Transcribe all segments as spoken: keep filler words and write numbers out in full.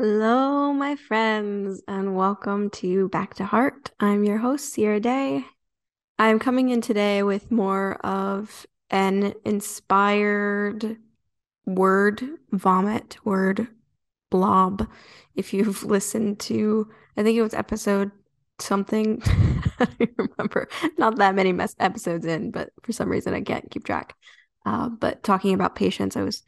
Hello, my friends, and welcome to Back to Heart. I'm your host, Cierra Day. I'm coming in today with more of an inspired word vomit, word blob. If you've listened to, I think it was episode something, I don't remember, not that many mes- episodes in, but for some reason I can't keep track. Uh, but talking about patience, I was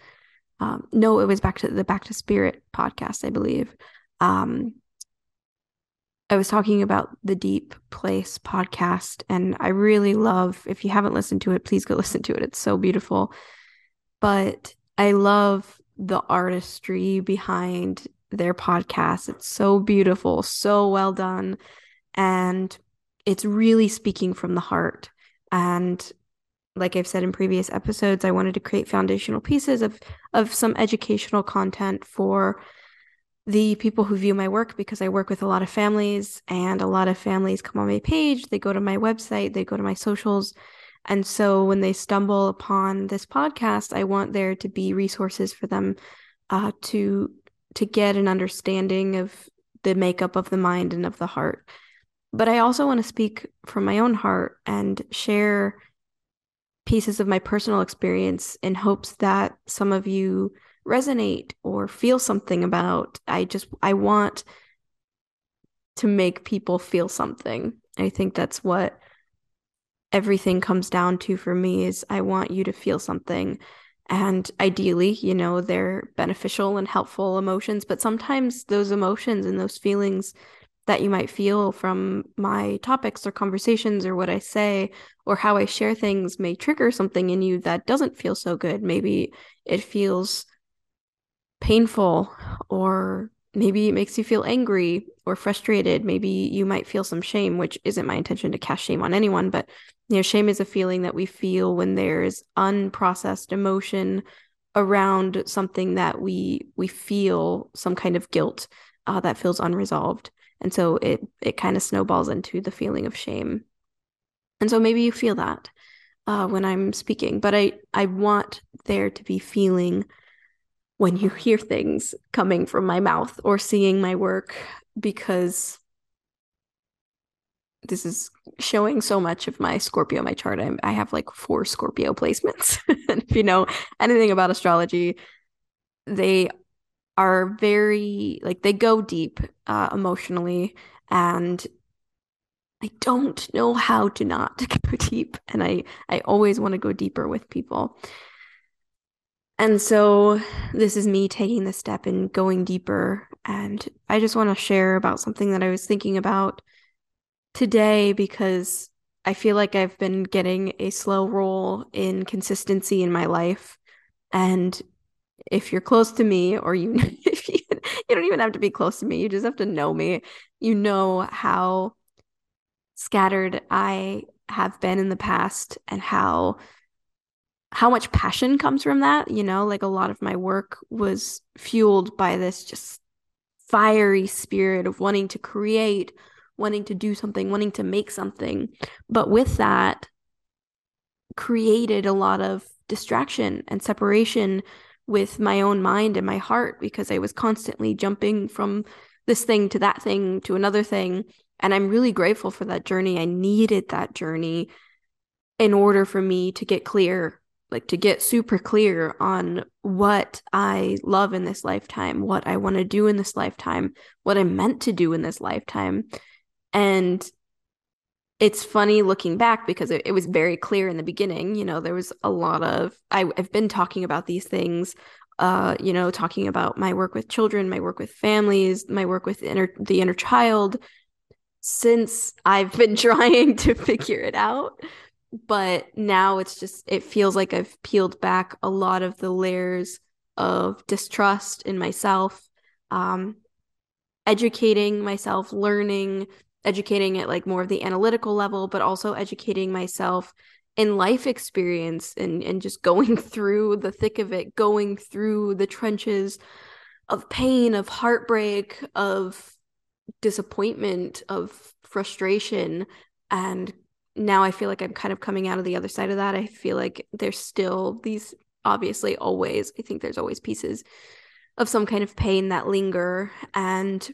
Um, no, it was back to the Back to Spirit podcast, I believe. Um, I was talking about the Deep Place podcast, and I really love, if you haven't listened to it, please go listen to it. It's so beautiful. But I love the artistry behind their podcast. It's so beautiful, so well done. And it's really speaking from the heart. And like I've said in previous episodes, I wanted to create foundational pieces of, of some educational content for the people who view my work, because I work with a lot of families, and a lot of families come on my page, they go to my website, they go to my socials. And so when they stumble upon this podcast, I want there to be resources for them uh, to, to get an understanding of the makeup of the mind and of the heart. But I also want to speak from my own heart and share pieces of my personal experience in hopes that some of you resonate or feel something about. I just, I want to make people feel something. I think that's what everything comes down to for me, is I want you to feel something. And ideally, you know, they're beneficial and helpful emotions, but sometimes those emotions and those feelings that you might feel from my topics or conversations or what I say or how I share things may trigger something in you that doesn't feel so good. Maybe it feels painful, or maybe it makes you feel angry or frustrated. Maybe you might feel some shame, which isn't my intention to cast shame on anyone, but you know, shame is a feeling that we feel when there's unprocessed emotion around something that we we feel some kind of guilt uh, that feels unresolved. And so it it kind of snowballs into the feeling of shame. And so maybe you feel that uh, when I'm speaking, but I, I want there to be feeling when you hear things coming from my mouth or seeing my work, because this is showing so much of my Scorpio, my chart. I, I have like four Scorpio placements. And if you know anything about astrology, they are very, like, they go deep uh, emotionally, and I don't know how to not go deep, and I, I always want to go deeper with people. And so this is me taking the step and going deeper, and I just want to share about something that I was thinking about today, because I feel like I've been getting a slow roll in consistency in my life. And if you're close to me, or you, if you, you don't even have to be close to me, you just have to know me, you know how scattered I have been in the past, and how, how much passion comes from that. You know, like a lot of my work was fueled by this just fiery spirit of wanting to create, wanting to do something, wanting to make something. But with that created a lot of distraction and separation with my own mind and my heart, because I was constantly jumping from this thing to that thing to another thing. And I'm really grateful for that journey. I needed that journey in order for me to get clear, like to get super clear on what I love in this lifetime, what I want to do in this lifetime, what I'm meant to do in this lifetime. And it's funny looking back, because it, it was very clear in the beginning. You know, there was a lot of, I, I've been talking about these things, uh, you know, talking about my work with children, my work with families, my work with inner, the inner child, since I've been trying to figure it out. But now it's just, it feels like I've peeled back a lot of the layers of distrust in myself, um, educating myself, learning, educating at like more of the analytical level, but also educating myself in life experience, and, and just going through the thick of it, going through the trenches of pain, of heartbreak, of disappointment, of frustration. And now I feel like I'm kind of coming out of the other side of that. I feel like there's still these, obviously always, I think there's always pieces of some kind of pain that linger, and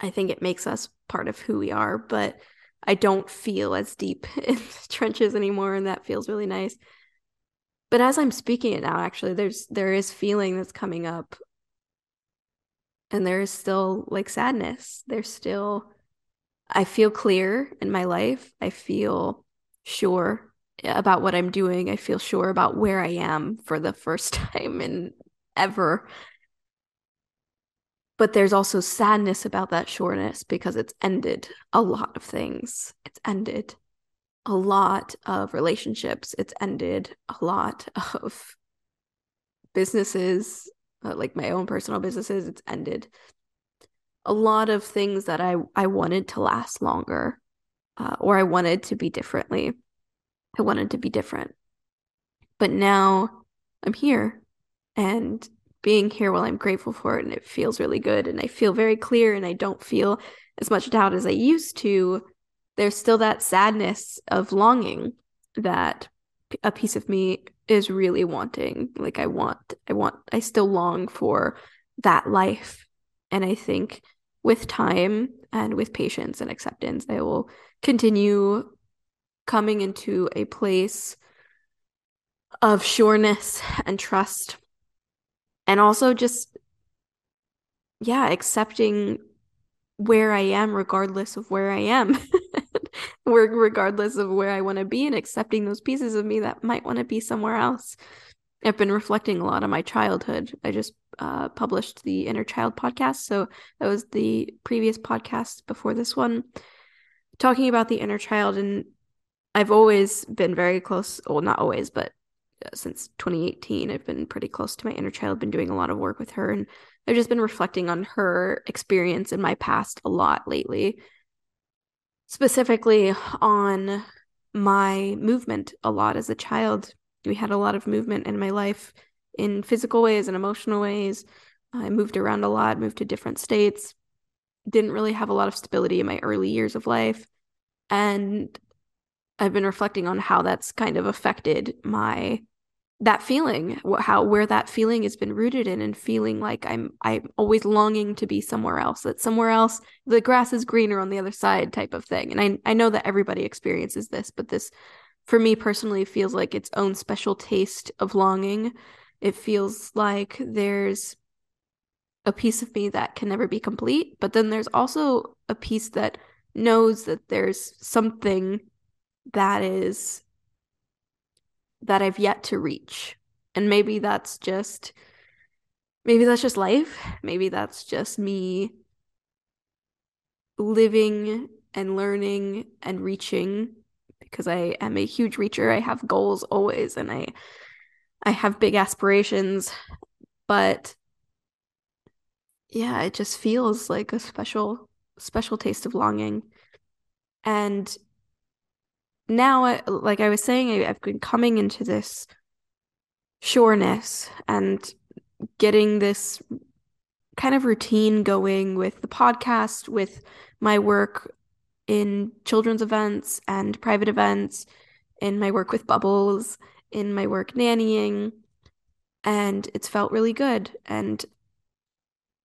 I think it makes us part of who we are, but I don't feel as deep in the trenches anymore, and that feels really nice. But as I'm speaking it now, actually, there's there is feeling that's coming up, and there is still, like, sadness. There's still, I feel clear in my life. I feel sure about what I'm doing. I feel sure about where I am for the first time in ever. But there's also sadness about that sureness, because it's ended a lot of things. It's ended a lot of relationships. It's ended a lot of businesses, like my own personal businesses. It's ended a lot of things that I, I wanted to last longer, uh, or I wanted to be differently. I wanted to be different. But now I'm here, and being here, well, I'm grateful for it, and it feels really good, and I feel very clear, and I don't feel as much doubt as I used to. There's still that sadness of longing, that a piece of me is really wanting. Like, I want, I want, I still long for that life. And I think with time and with patience and acceptance, I will continue coming into a place of sureness and trust. And also just, yeah, accepting where I am, regardless of where I am, regardless of where I want to be, and accepting those pieces of me that might want to be somewhere else. I've been reflecting a lot on my childhood. I just uh, published the Inner Child podcast. So that was the previous podcast before this one, talking about the inner child. And I've always been very close, well, not always, but since twenty eighteen, I've been pretty close to my inner child, been doing a lot of work with her, and I've just been reflecting on her experience in my past a lot lately, specifically on my movement a lot as a child. We had a lot of movement in my life in physical ways and emotional ways. I moved around a lot, moved to different states, didn't really have a lot of stability in my early years of life, and I've been reflecting on how that's kind of affected my that feeling, how where that feeling has been rooted in, and feeling like I'm I'm always longing to be somewhere else, that somewhere else, the grass is greener on the other side type of thing. And I I know that everybody experiences this, but this, for me personally, feels like its own special taste of longing. It feels like there's a piece of me that can never be complete, but then there's also a piece that knows that there's something that is that I've yet to reach. And maybe that's just maybe that's just life. Maybe that's just me living and learning and reaching, because I am a huge reacher. I have goals always, and I I have big aspirations. But yeah, it just feels like a special special taste of longing. And now, like I was saying, I've been coming into this sureness and getting this kind of routine going with the podcast, with my work in children's events and private events, in my work with bubbles, in my work nannying, and it's felt really good. And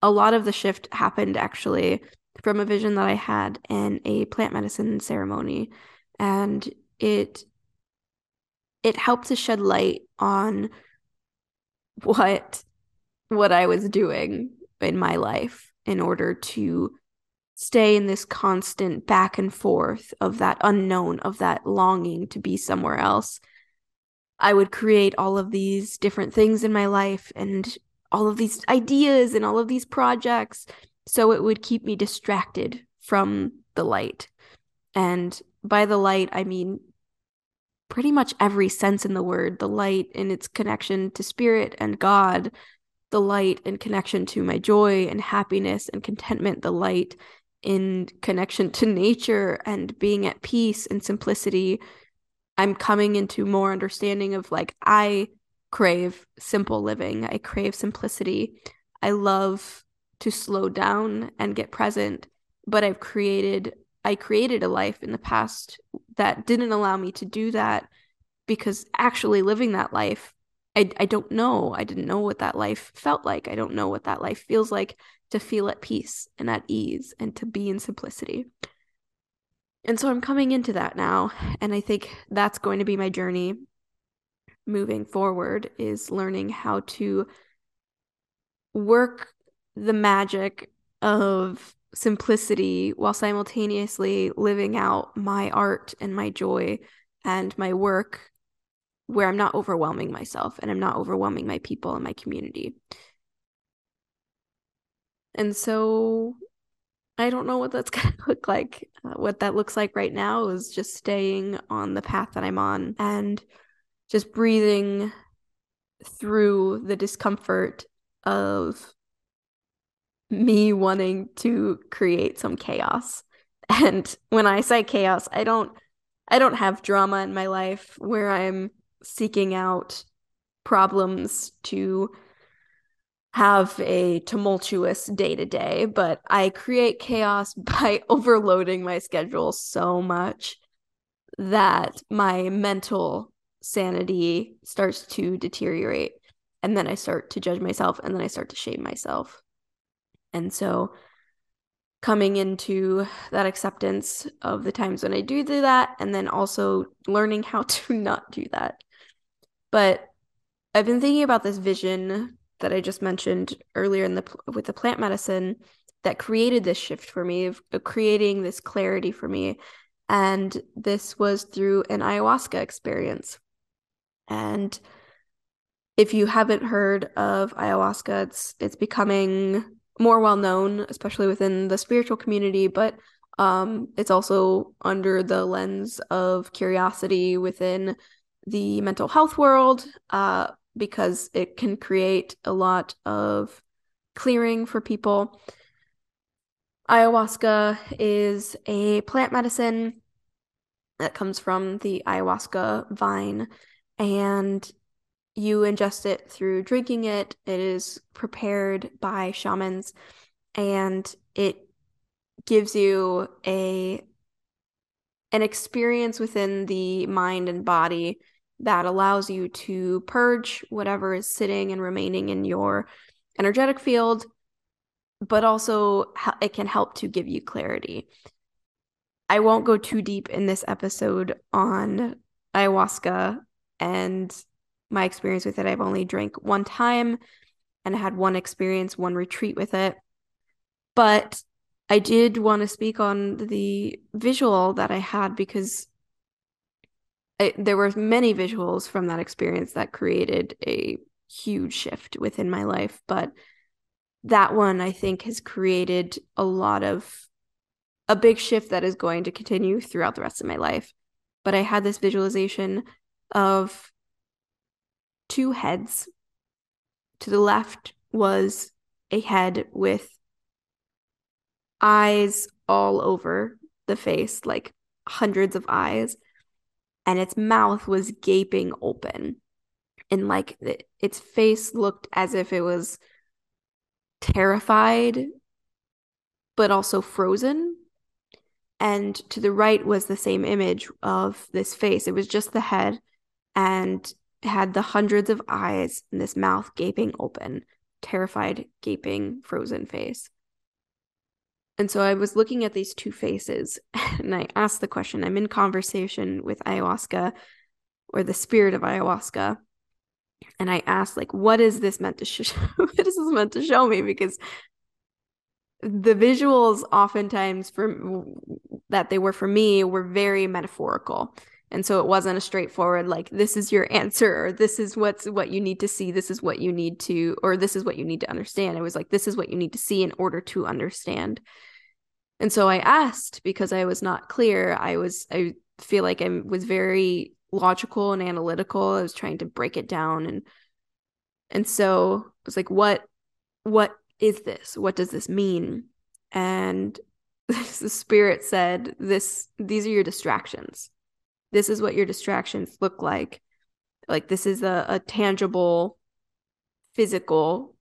a lot of the shift happened, actually, from a vision that I had in a plant medicine ceremony. And it it helped to shed light on what what I was doing in my life in order to stay in this constant back and forth of that unknown, of that longing to be somewhere else. I would create all of these different things in my life, and all of these ideas, and all of these projects, so it would keep me distracted from the light. And by the light, I mean pretty much every sense in the word. The light in its connection to spirit and God. The light in connection to my joy and happiness and contentment. The light in connection to nature and being at peace and simplicity. I'm coming into more understanding of, like, I crave simple living. I crave simplicity. I love to slow down and get present. But I've created... I created a life in the past that didn't allow me to do that, because actually living that life I, I don't know. I didn't know what that life felt like. I don't know what that life feels like, to feel at peace and at ease and to be in simplicity. And so I'm coming into that now. And I think that's going to be my journey moving forward, is learning how to work the magic of simplicity while simultaneously living out my art and my joy and my work, where I'm not overwhelming myself and I'm not overwhelming my people and my community. And so I don't know what that's going to look like. Uh, what that looks like right now is just staying on the path that I'm on and just breathing through the discomfort of me wanting to create some chaos. And when I say chaos, I don't I don't have drama in my life where I'm seeking out problems to have a tumultuous day-to-day, but I create chaos by overloading my schedule so much that my mental sanity starts to deteriorate, and then I start to judge myself, and then I start to shame myself. And so coming into that acceptance of the times when I do do that, and then also learning how to not do that. But I've been thinking about this vision that I just mentioned earlier in the with the plant medicine that created this shift for me, of, of creating this clarity for me. And this was through an ayahuasca experience. And if you haven't heard of ayahuasca, it's it's becoming more well-known, especially within the spiritual community, but um, it's also under the lens of curiosity within the mental health world, uh, because it can create a lot of clearing for people. Ayahuasca is a plant medicine that comes from the ayahuasca vine, and you ingest it through drinking it. It is prepared by shamans, and it gives you a an experience within the mind and body that allows you to purge whatever is sitting and remaining in your energetic field, but also it can help to give you clarity. I won't go too deep in this episode on ayahuasca and my experience with it. I've only drank one time and I had one experience, one retreat with it. But I did want to speak on the visual that I had, because I, there were many visuals from that experience that created a huge shift within my life. But that one, I think, has created a lot of a big shift that is going to continue throughout the rest of my life. But I had this visualization of two heads. To the left was a head with eyes all over the face, like hundreds of eyes, and its mouth was gaping open, and like it, its face looked as if it was terrified but also frozen. And to the right was the same image of this face. It was just the head, and had the hundreds of eyes and this mouth gaping open, terrified, gaping, frozen face. And so I was looking at these two faces, and I asked the question, I'm in conversation with ayahuasca, or the spirit of ayahuasca, and I asked, like, what is this meant to sh- what is this meant to show me? Because the visuals oftentimes for that they were for me were very metaphorical. And so it wasn't a straightforward, like, this is your answer, or this is what's what you need to see, this is what you need to, or this is what you need to understand. It was like, this is what you need to see in order to understand. And so I asked, because I was not clear. I was, I feel like I was very logical and analytical. I was trying to break it down. And and so I was like, what, what is this? What does this mean? And the spirit said, this, these are your distractions. This is what your distractions look like. Like, this is a, a tangible, physical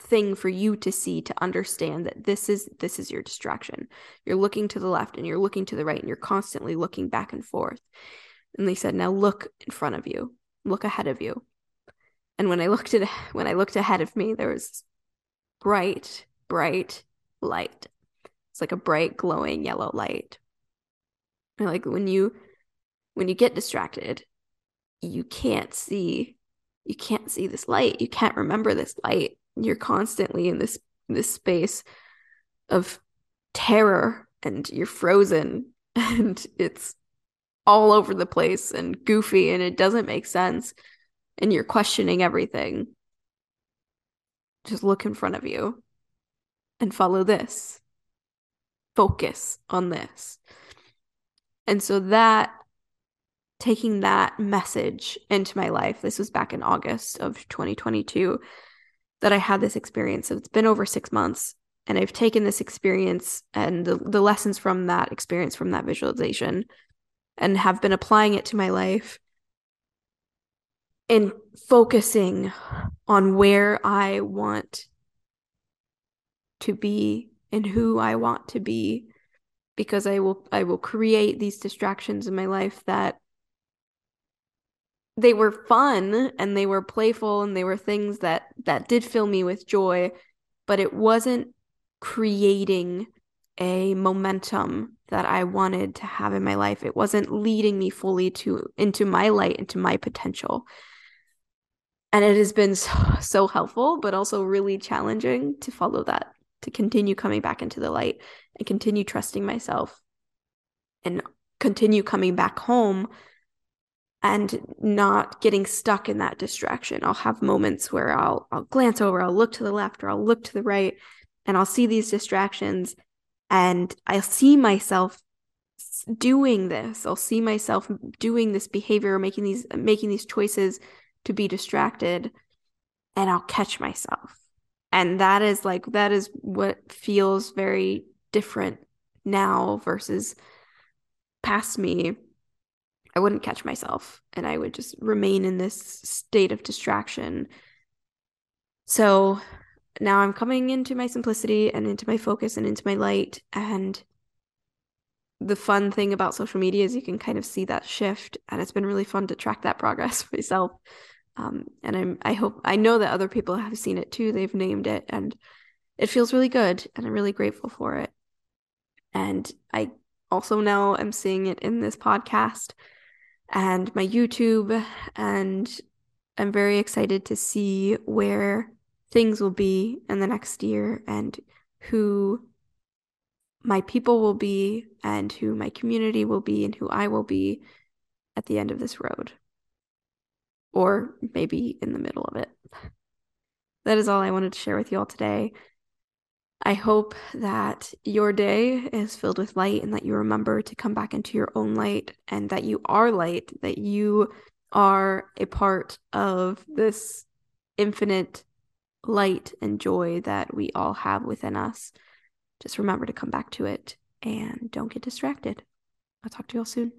thing for you to see, to understand that this is this is your distraction. You're looking to the left and you're looking to the right and you're constantly looking back and forth. And they said, now look in front of you. Look ahead of you. And when I looked at when I looked ahead of me, there was bright, bright light. It's like a bright, glowing yellow light. And like when you when you get distracted, you can't see you can't see this light. You can't remember this light. You're constantly in this this space of terror, and you're frozen, and it's all over the place and goofy, and it doesn't make sense, and you're questioning everything. Just look in front of you and follow this. Focus on this. And so that, taking that message into my life, this was back in August of twenty twenty-two that I had this experience. So it's been over six months. And I've taken this experience and the, the lessons from that experience, from that visualization, and have been applying it to my life and focusing on where I want to be and who I want to be, because I will I will create these distractions in my life that they were fun and they were playful and they were things that, that did fill me with joy, but it wasn't creating a momentum that I wanted to have in my life. It wasn't leading me fully to into my light, into my potential. And it has been so, so helpful, but also really challenging to follow that, to continue coming back into the light and continue trusting myself and continue coming back home and not getting stuck in that distraction. I'll have moments where I'll I'll glance over, I'll look to the left or I'll look to the right, and I'll see these distractions, and I'll see myself doing this. I'll see myself doing this behavior, making these making these choices to be distracted, and I'll catch myself. And that is like that is what feels very different now versus past me. I wouldn't catch myself, and I would just remain in this state of distraction. So now I'm coming into my simplicity and into my focus and into my light. And the fun thing about social media is you can kind of see that shift, and it's been really fun to track that progress myself. Um, and I'm, I hope, I know that other people have seen it too. They've named it, and it feels really good, and I'm really grateful for it. And I also now am seeing it in this podcast and my YouTube, and I'm very excited to see where things will be in the next year, and who my people will be, and who my community will be, and who I will be at the end of this road, or maybe in the middle of it. That is all I wanted to share with you all today. I hope that your day is filled with light, and that you remember to come back into your own light, and that you are light, that you are a part of this infinite light and joy that we all have within us. Just remember to come back to it and don't get distracted. I'll talk to you all soon.